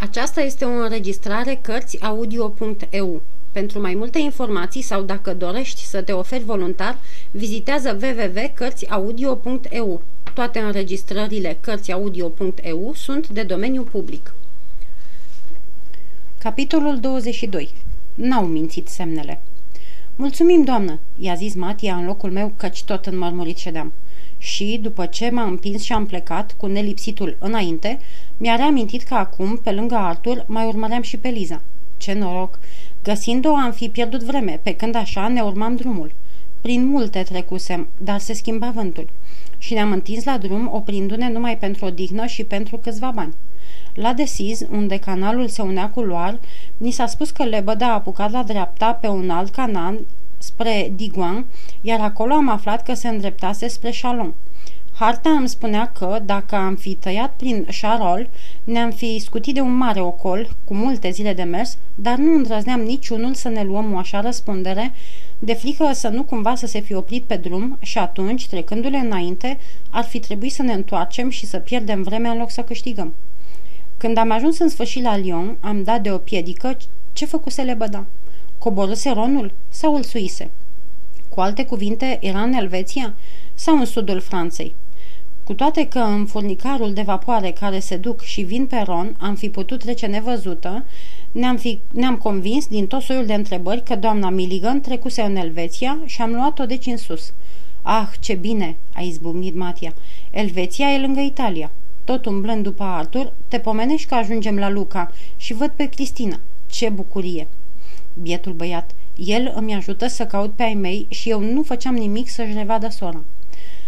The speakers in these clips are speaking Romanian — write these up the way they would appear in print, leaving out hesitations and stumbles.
Aceasta este o înregistrare cărțiaudio.eu. Pentru mai multe informații sau dacă dorești să te oferi voluntar, vizitează www.cărțiaudio.eu. Toate înregistrările cărțiaudio.eu sunt de domeniu public. Capitolul 22. N-au mințit semnele. Mulțumim, doamnă, i-a zis Matia în locul meu, căci tot înmărmurit ședeam. Și, după ce m-a împins și am plecat, cu nelipsitul înainte, mi-a reamintit că acum, pe lângă Arthur, mai urmăream și pe Liza. Ce noroc! Găsind-o, am fi pierdut vreme, pe când așa ne urmam drumul. Prin multe trecusem, dar se schimba vântul. Și ne-am întins la drum, oprindu-ne numai pentru odihnă și pentru câțiva bani. La Decize, unde canalul se unea cu Loara, ni s-a spus că lebăda a apucat la dreapta pe un alt canal spre Digoin, iar acolo am aflat că se îndreptase spre Chalon. Harta îmi spunea că, dacă am fi tăiat prin Charol, ne-am fi scutit de un mare ocol, cu multe zile de mers, dar nu îndrăzneam niciunul să ne luăm o așa răspundere, de frică să nu cumva să se fi oprit pe drum și atunci, trecându-le înainte, ar fi trebuit să ne întoarcem și să pierdem vremea în loc să câștigăm. Când am ajuns în sfârșit la Lyon, am dat de o piedică ce făcuse lebăda. Coborâse Ronul sau îl suise? Cu alte cuvinte, era în Elveția sau în sudul Franței? Cu toate că în furnicarul de vapoare care se duc și vin pe Ron am fi putut trece nevăzută, ne-am convins din tot soiul de întrebări că doamna Milligan trecuse în Elveția și am luat-o deci în sus. Ah, ce bine, a izbucnit Matia. Elveția e lângă Italia. Tot umblând după Arthur, te pomenești că ajungem la Luca și văd pe Cristina. Ce bucurie! Bietul băiat. El îmi ajută să caut pe ai mei și eu nu făceam nimic să-și revadă sora.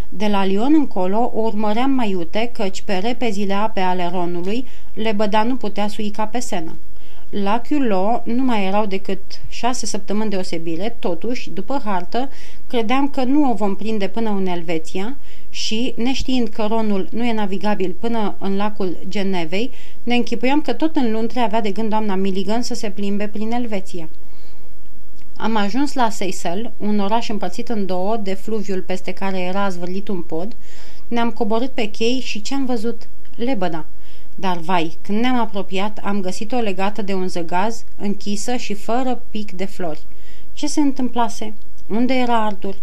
De la Lyon încolo o urmăream mai iute, căci pe repezile ape ale Ronului lebăda nu putea sui ca pe Sena. Lachul Loa nu mai erau decât 6 săptămâni de osebire, totuși, după hartă, credeam că nu o vom prinde până în Elveția și, neștiind că Ronul nu e navigabil până în lacul Genevei, ne închipuiam că tot în Londra avea de gând doamna Milligan să se plimbe prin Elveția. Am ajuns la Seyssel, un oraș împărțit în două de fluviul peste care era zvârlit un pod, ne-am coborât pe chei și ce-am văzut? Lebăda. Dar vai, când ne-am apropiat, am găsit-o legată de un zăgaz, închisă și fără pic de flori. Ce se întâmplase? Unde era Arthur?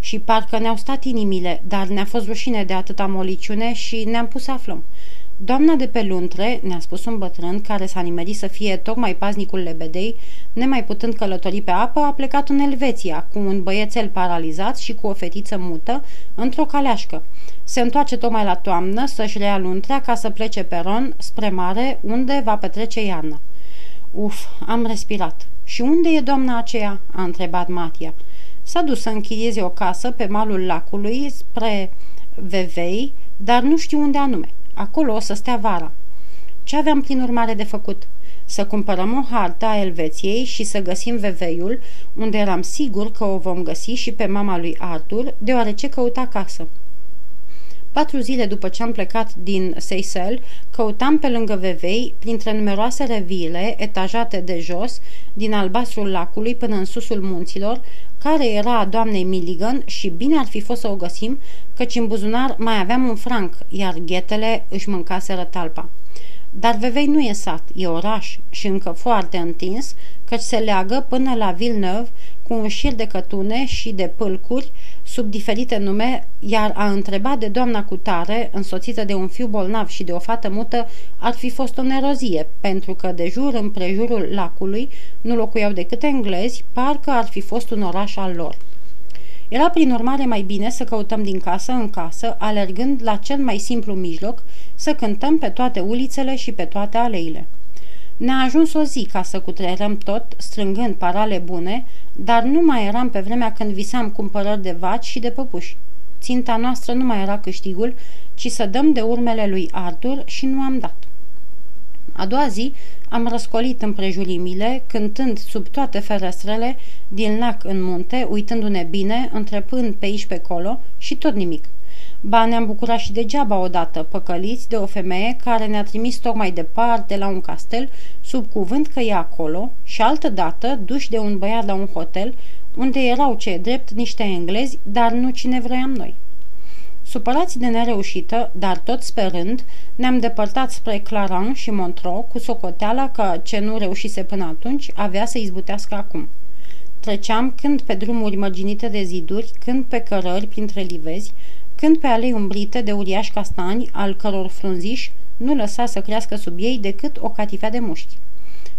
Și parcă ne-au stat inimile, dar ne-a fost rușine de atâta moliciune și ne-am pus să aflăm. Doamna de pe Luntre, ne-a spus un bătrân care s-a nimerit să fie tocmai paznicul lebedei, nemai putând călători pe apă, a plecat în Elveția, cu un băiețel paralizat și cu o fetiță mută, într-o caleașcă. Se întoarce tocmai la toamnă să-și rea Luntrea ca să plece pe Ron spre mare, unde va petrece iarna. Uf, am respirat. Și unde e doamna aceea? A întrebat Matia. S-a dus să închirieze o casă pe malul lacului spre Vevey, dar nu știu unde anume. Acolo o să stea vara. Ce aveam prin urmare de făcut? Să cumpărăm o hartă a Elveției și să găsim Veveyul, unde eram sigur că o vom găsi și pe mama lui Arthur, deoarece căuta casă. 4 zile după ce am plecat din Seyssel, căutam pe lângă Vevey, printre numeroase revile etajate de jos, din albastrul lacului până în susul munților, care era a doamnei Milligan și bine ar fi fost să o găsim, căci în buzunar mai aveam un franc, iar ghetele își mâncaseră talpa. Dar Vevey nu e sat, e oraș și încă foarte întins, căci se leagă până la Villeneuve cu un șir de cătune și de pâlcuri sub diferite nume, iar a întreba de doamna cutare, însoțită de un fiu bolnav și de o fată mută, ar fi fost o nerozie, pentru că de jur împrejurul lacului nu locuiau decât englezi, parcă ar fi fost un oraș al lor. Era prin urmare mai bine să căutăm din casă în casă, alergând la cel mai simplu mijloc, să cântăm pe toate ulițele și pe toate aleile. Ne-a ajuns o zi ca să cutrerăm tot, strângând parale bune, dar nu mai eram pe vremea când visam cumpărări de vaci și de păpuși. Ținta noastră nu mai era câștigul, ci să dăm de urmele lui Arthur și nu am dat. A doua zi am răscolit împrejurimile, cântând sub toate ferestrele, din lac în munte, uitându-ne bine, întrepând pe aici pe colo și tot nimic. Ba, ne-am bucurat și degeaba odată, păcăliți de o femeie care ne-a trimis tocmai departe la un castel, sub cuvânt că e acolo, și altădată, duși de un băiat la un hotel, unde erau ce drept niște englezi, dar nu cine vroiam noi. Supărați de nereușită, dar tot sperând, ne-am depărtat spre Clarens și Montreux cu socoteala că ce nu reușise până atunci avea să izbutească acum. Treceam când pe drumuri mărginite de ziduri, când pe cărări printre livezi, când pe alei umbrite de uriași castani, al căror frunziș nu lăsa să crească sub ei decât o catifea de mușchi.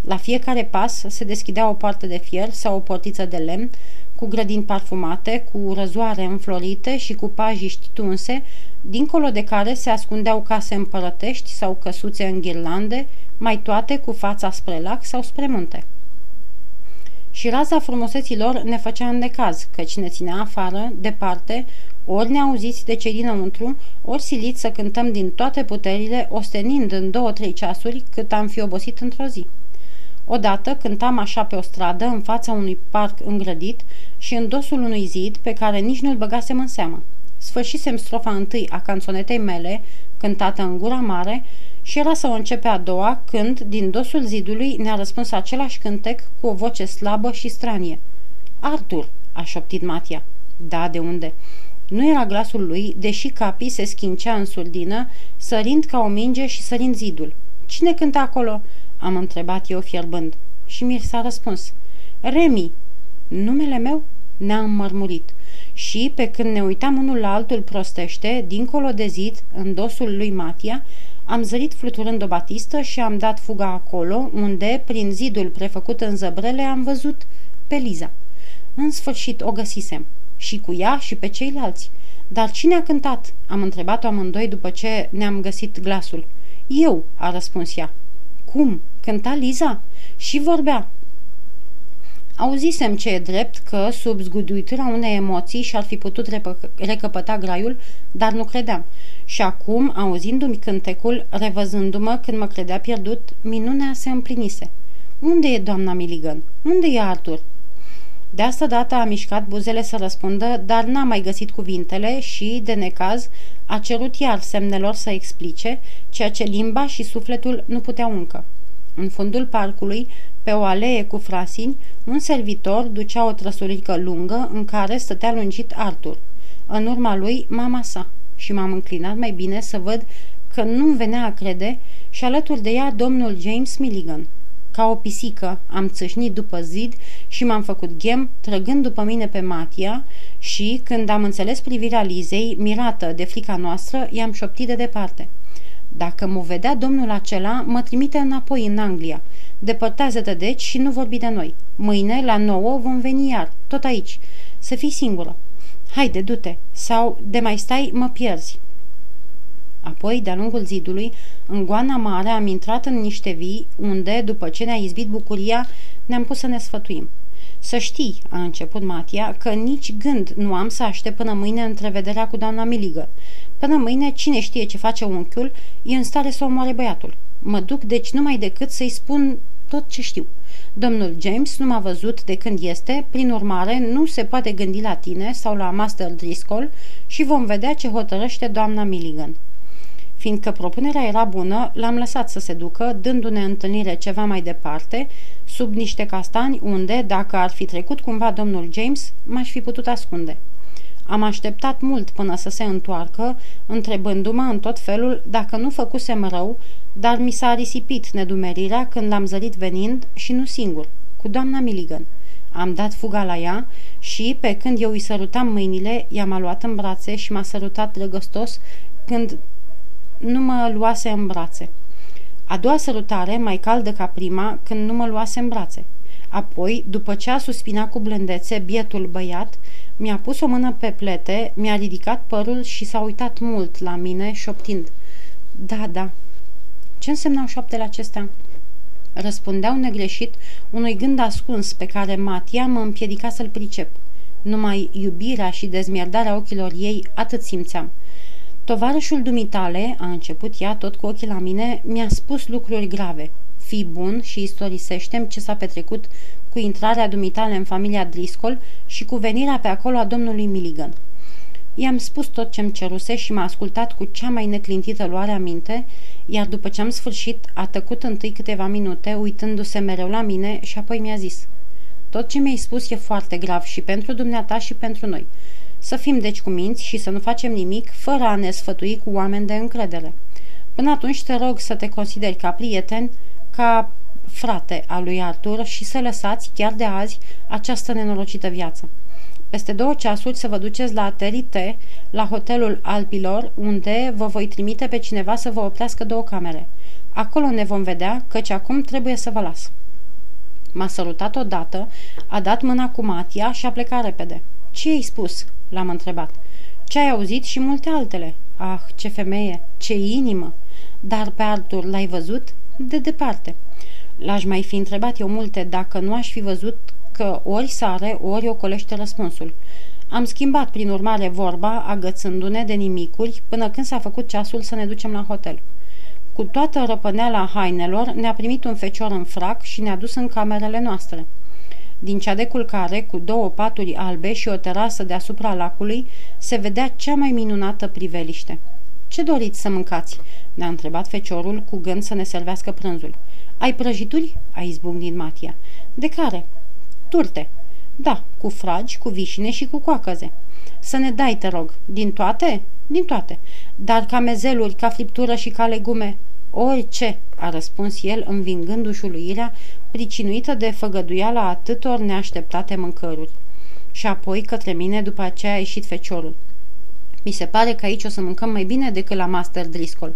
La fiecare pas se deschidea o poartă de fier sau o portiță de lemn, cu grădini parfumate, cu răzoare înflorite și cu pajiști tunse, dincolo de care se ascundeau case împărătești sau căsuțe în ghirlande, mai toate cu fața spre lac sau spre munte. Și raza frumuseților ne făcea în necaz, căci ne ținea afară, departe, ori neauziți de cei dinăuntru, ori siliți să cântăm din toate puterile, ostenind în 2-3 ceasuri cât am fi obosit într-o zi. Odată cântam așa pe o stradă, în fața unui parc îngrădit și în dosul unui zid pe care nici nu-l băgasem în seamă. Sfârșisem strofa întâi a canțonetei mele, cântată în gura mare, și era să o începe a doua când, din dosul zidului, ne-a răspuns același cântec cu o voce slabă și stranie. "Arthur!" a șoptit Matia. "Da, de unde?" Nu era glasul lui, deși capii se schincea în surdină, sărind ca o minge și sărind zidul. "Cine cântă acolo?" am întrebat eu fierbând. Și mi s-a răspuns. "Remi!" "Numele meu?" ne-am mărmurit. Și, pe când ne uitam unul la altul prostește, dincolo de zid, în dosul lui Matia, am zărit fluturând o batistă și am dat fuga acolo, unde, prin zidul prefăcut în zăbrele, am văzut pe Liza. În sfârșit o găsisem. Și cu ea și pe ceilalți. "Dar cine a cântat?" am întrebat-o amândoi după ce ne-am găsit glasul. "Eu!" a răspuns ea. "Cum? Cânta Liza?" "Și vorbea." Auzisem ce e drept că, sub zguduitura unei emoții, și-ar fi putut recăpăta graiul, dar nu credeam. Și acum, auzindu-mi cântecul, revăzându-mă când mă credea pierdut, minunea se împlinise. "Unde e doamna Milligan? Unde e Arthur?" De asta dată a mișcat buzele să răspundă, dar n-a mai găsit cuvintele și, de necaz, a cerut iar semnelor să explice, ceea ce limba și sufletul nu puteau încă. În fundul parcului, pe o alee cu frasini, un servitor ducea o trăsurică lungă în care stătea lungit Arthur. În urma lui, mama sa, și m-am înclinat mai bine să văd că nu-mi venea a crede, și alături de ea domnul James Milligan. Ca o pisică, am țâșnit după zid și m-am făcut ghem, trăgând după mine pe Matia și, când am înțeles privirea Lizei, mirată de frica noastră, i-am șoptit de departe. "Dacă mă vedea domnul acela, mă trimite înapoi în Anglia. Depărtează-te deci și nu vorbi de noi. Mâine, la 9, vom veni iar, tot aici. Să fii singură. Haide, du-te, sau de mai stai, mă pierzi." Apoi, de-a lungul zidului, în goana mare am intrat în niște vii, unde, după ce ne-a izbit bucuria, ne-am pus să ne sfătuim. "Să știi," a început Matia, "că nici gând nu am să aștept până mâine întrevederea cu doamna Milligan. Până mâine, cine știe ce face unchiul, e în stare să omoare băiatul. Mă duc deci numai decât să-i spun tot ce știu. Domnul James nu m-a văzut de când este, prin urmare nu se poate gândi la tine sau la Master Driscoll și vom vedea ce hotărăște doamna Milligan." Fiindcă propunerea era bună, l-am lăsat să se ducă, dându-ne întâlnire ceva mai departe, sub niște castani unde, dacă ar fi trecut cumva domnul James, m-aș fi putut ascunde. Am așteptat mult până să se întoarcă, întrebându-mă în tot felul dacă nu făcusem rău, dar mi s-a risipit nedumerirea când l-am zărit venind și nu singur, cu doamna Milligan. Am dat fuga la ea și, pe când eu îi sărutam mâinile, ea m-a luat în brațe și m-a sărutat drăgăstos când nu mă luase în brațe. A doua sărutare, mai caldă ca prima, când nu mă luase în brațe. Apoi, după ce a suspinat cu blândețe bietul băiat, mi-a pus o mână pe plete, mi-a ridicat părul și s-a uitat mult la mine, șoptind. "Da, da." Ce însemnau șoaptele acestea? Răspundeau negreșit unui gând ascuns pe care Matia mă împiedica să-l pricep. Numai iubirea și dezmierdarea ochilor ei atât simțeam. "Tovarășul dumitale," a început ea tot cu ochii la mine, "mi-a spus lucruri grave. Fii bun și istorisește-mi ce s-a petrecut cu intrarea dumitale în familia Driscoll și cu venirea pe acolo a domnului Milligan." I-am spus tot ce-mi ceruse și m-a ascultat cu cea mai neclintită luare aminte, iar după ce am sfârșit, a tăcut întâi câteva minute, uitându-se mereu la mine și apoi mi-a zis: "Tot ce mi-ai spus e foarte grav și pentru dumneata și pentru noi. Să fim deci cuminți și să nu facem nimic fără a ne sfătui cu oameni de încredere. Până atunci te rog să te consideri ca prieten, ca frate al lui Arthur și să lăsați chiar de azi această nenorocită viață. Peste 2 ceasuri să vă duceți la Terite, la hotelul Alpilor, unde vă voi trimite pe cineva să vă oprească 2 camere. Acolo ne vom vedea, căci acum trebuie să vă las. M-a sărutat odată, a dat mâna cu Matia și a plecat repede. Ce i-ai spus? L-am întrebat. Ce ai auzit și multe altele. Ah, ce femeie, ce inimă! Dar pe Arthur l-ai văzut? De departe. L-aș mai fi întrebat eu multe dacă nu aș fi văzut că ori sare, ori ocolește răspunsul. Am schimbat prin urmare vorba, agățându-ne de nimicuri, până când s-a făcut ceasul să ne ducem la hotel. Cu toată răpăneala hainelor, ne-a primit un fecior în frac și ne-a dus în camerele noastre. Din cea de culcare, cu 2 paturi albe și o terasă deasupra lacului, se vedea cea mai minunată priveliște. Ce doriți să mâncați?" ne-a întrebat feciorul, cu gând să ne servească prânzul. Ai prăjituri?" a izbucnit Matia. De care?" Turte." Da, cu fragi, cu vișine și cu coacăze." Să ne dai, te rog." Din toate?" Din toate. Dar ca mezeluri, ca friptură și ca legume." Orice," a răspuns el, învingându-și uluirea, pricinuită de făgăduiala atâtor neașteptate mâncăruri. Și apoi, către mine, după aceea a ieșit feciorul. Mi se pare că aici o să mâncăm mai bine decât la Master Driscoll."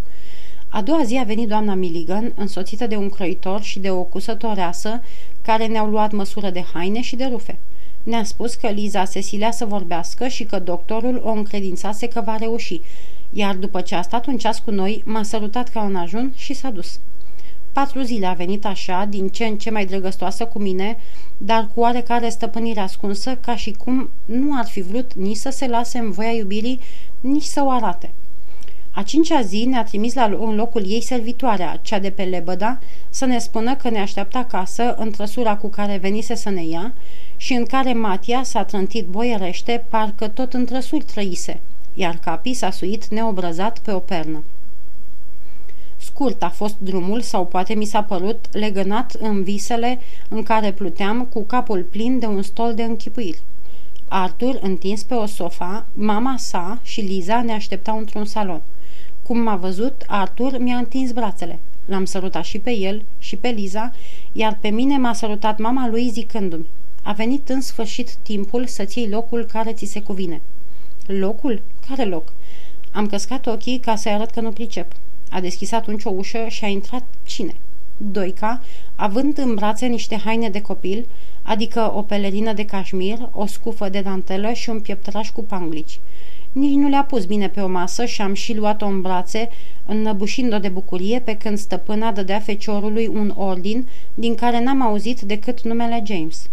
A doua zi a venit doamna Milligan, însoțită de un croitor și de o cusătoreasă, care ne-au luat măsură de haine și de rufe. Ne-a spus că Liza se silea să vorbească și că doctorul o încredințase că va reuși, iar după ce a stat un ceas cu noi, m-a sărutat ca un ajun și s-a dus. 4 zile a venit așa, din ce în ce mai drăgăstoasă cu mine, dar cu oarecare stăpânire ascunsă, ca și cum nu ar fi vrut nici să se lase în voia iubirii, nici să o arate. A 5-a zi ne-a trimis în locul ei servitoarea, cea de pe Lebăda, să ne spună că ne așteaptă acasă în trăsura cu care venise să ne ia și în care Matia s-a trântit boierește, parcă tot în trăsuri trăise, iar Capi s-a suit neobrăzat pe o pernă. Scurt a fost drumul, sau poate mi s-a părut, legănat în visele în care pluteam cu capul plin de un stol de închipuiri. Arthur, întins pe o sofa, mama sa și Liza ne așteptau într-un salon. Cum m-a văzut, Arthur mi-a întins brațele. L-am sărutat și pe el și pe Liza, iar pe mine m-a sărutat mama lui zicându-mi: A venit în sfârșit timpul să-ți iei locul care ți se cuvine. Locul? Care loc? Am căscat ochii ca să-i arăt că nu pricep. A deschis atunci o ușă și a intrat cine? Doica, având în brațe niște haine de copil, adică o pelerină de cașmir, o scufă de dantelă și un pieptăraș cu panglici. Nici nu le-a pus bine pe o masă și am și luat-o în brațe, înnăbușind-o de bucurie, pe când stăpâna dădea feciorului un ordin din care n-am auzit decât numele James.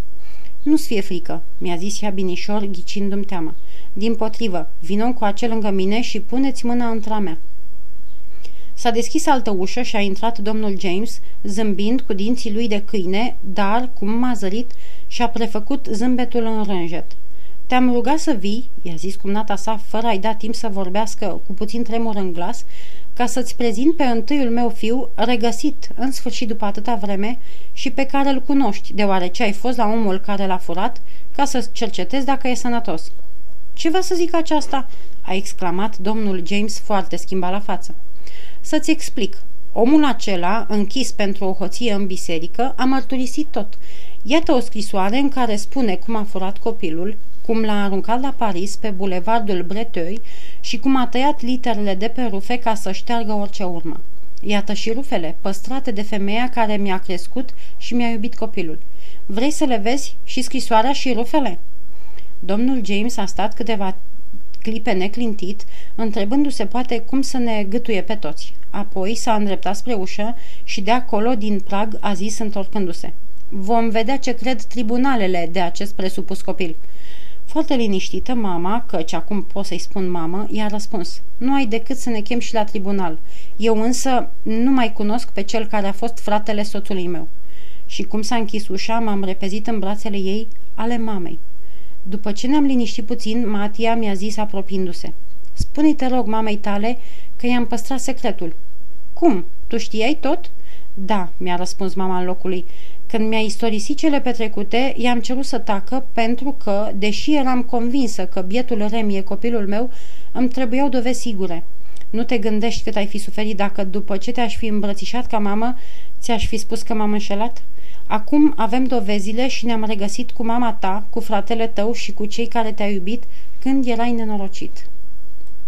Nu-ți fie frică," mi-a zis ea binișor, ghicindu-mi teama. Dimpotrivă, vino cu acel lângă mine și pune-ți mâna într-a mea." S-a deschis altă ușă și a intrat domnul James, zâmbind cu dinții lui de câine, dar, cum m-a zărit, și-a prefăcut zâmbetul în rânjet. Te-am rugat să vii," i-a zis cumnata sa, fără a-i da timp să vorbească, cu puțin tremur în glas, ca să-ți prezint pe întâiul meu fiu, regăsit în sfârșit după atâta vreme și pe care îl cunoști, deoarece ai fost la omul care l-a furat, ca să cercetezi dacă e sănătos." Ce va să zic aceasta?" a exclamat domnul James, foarte schimbat la față. Să-ți explic. Omul acela, închis pentru o hoție în biserică, a mărturisit tot. Iată o scrisoare în care spune cum a furat copilul, cum l-a aruncat la Paris pe bulevardul Breteuil și cum a tăiat literele de pe rufe ca să șteargă orice urmă. Iată și rufele, păstrate de femeia care mi-a crescut și mi-a iubit copilul. Vrei să le vezi și scrisoarea și rufele?" Domnul James a stat câteva clipe neclintit, întrebându-se poate cum să ne gâtuie pe toți. Apoi s-a îndreptat spre ușă și de acolo, din prag, a zis întorcându-se: Vom vedea ce cred tribunalele de acest presupus copil." Foarte liniștită, mama, căci acum pot să-i spun mamă, i-a răspuns: Nu ai decât să ne chem și la tribunal. Eu însă nu mai cunosc pe cel care a fost fratele soțului meu." Și cum s-a închis ușa, m-am repezit în brațele ei, ale mamei. După ce ne-am liniștit puțin, Matia mi-a zis apropiindu-se: Spune-i, te rog, mamei tale că i-am păstrat secretul." Cum? Tu știai tot?" Da," mi-a răspuns mama locului, Când mi-a istorisit cele petrecute, i-am cerut să tacă pentru că, deși eram convinsă că bietul Remi e copilul meu, îmi trebuiau dovezi sigure. Nu te gândești cât ai fi suferit dacă, după ce te-aș fi îmbrățișat ca mamă, ți-aș fi spus că m-am înșelat? Acum avem dovezile și ne-am regăsit cu mama ta, cu fratele tău și cu cei care te-au iubit când erai nenorocit."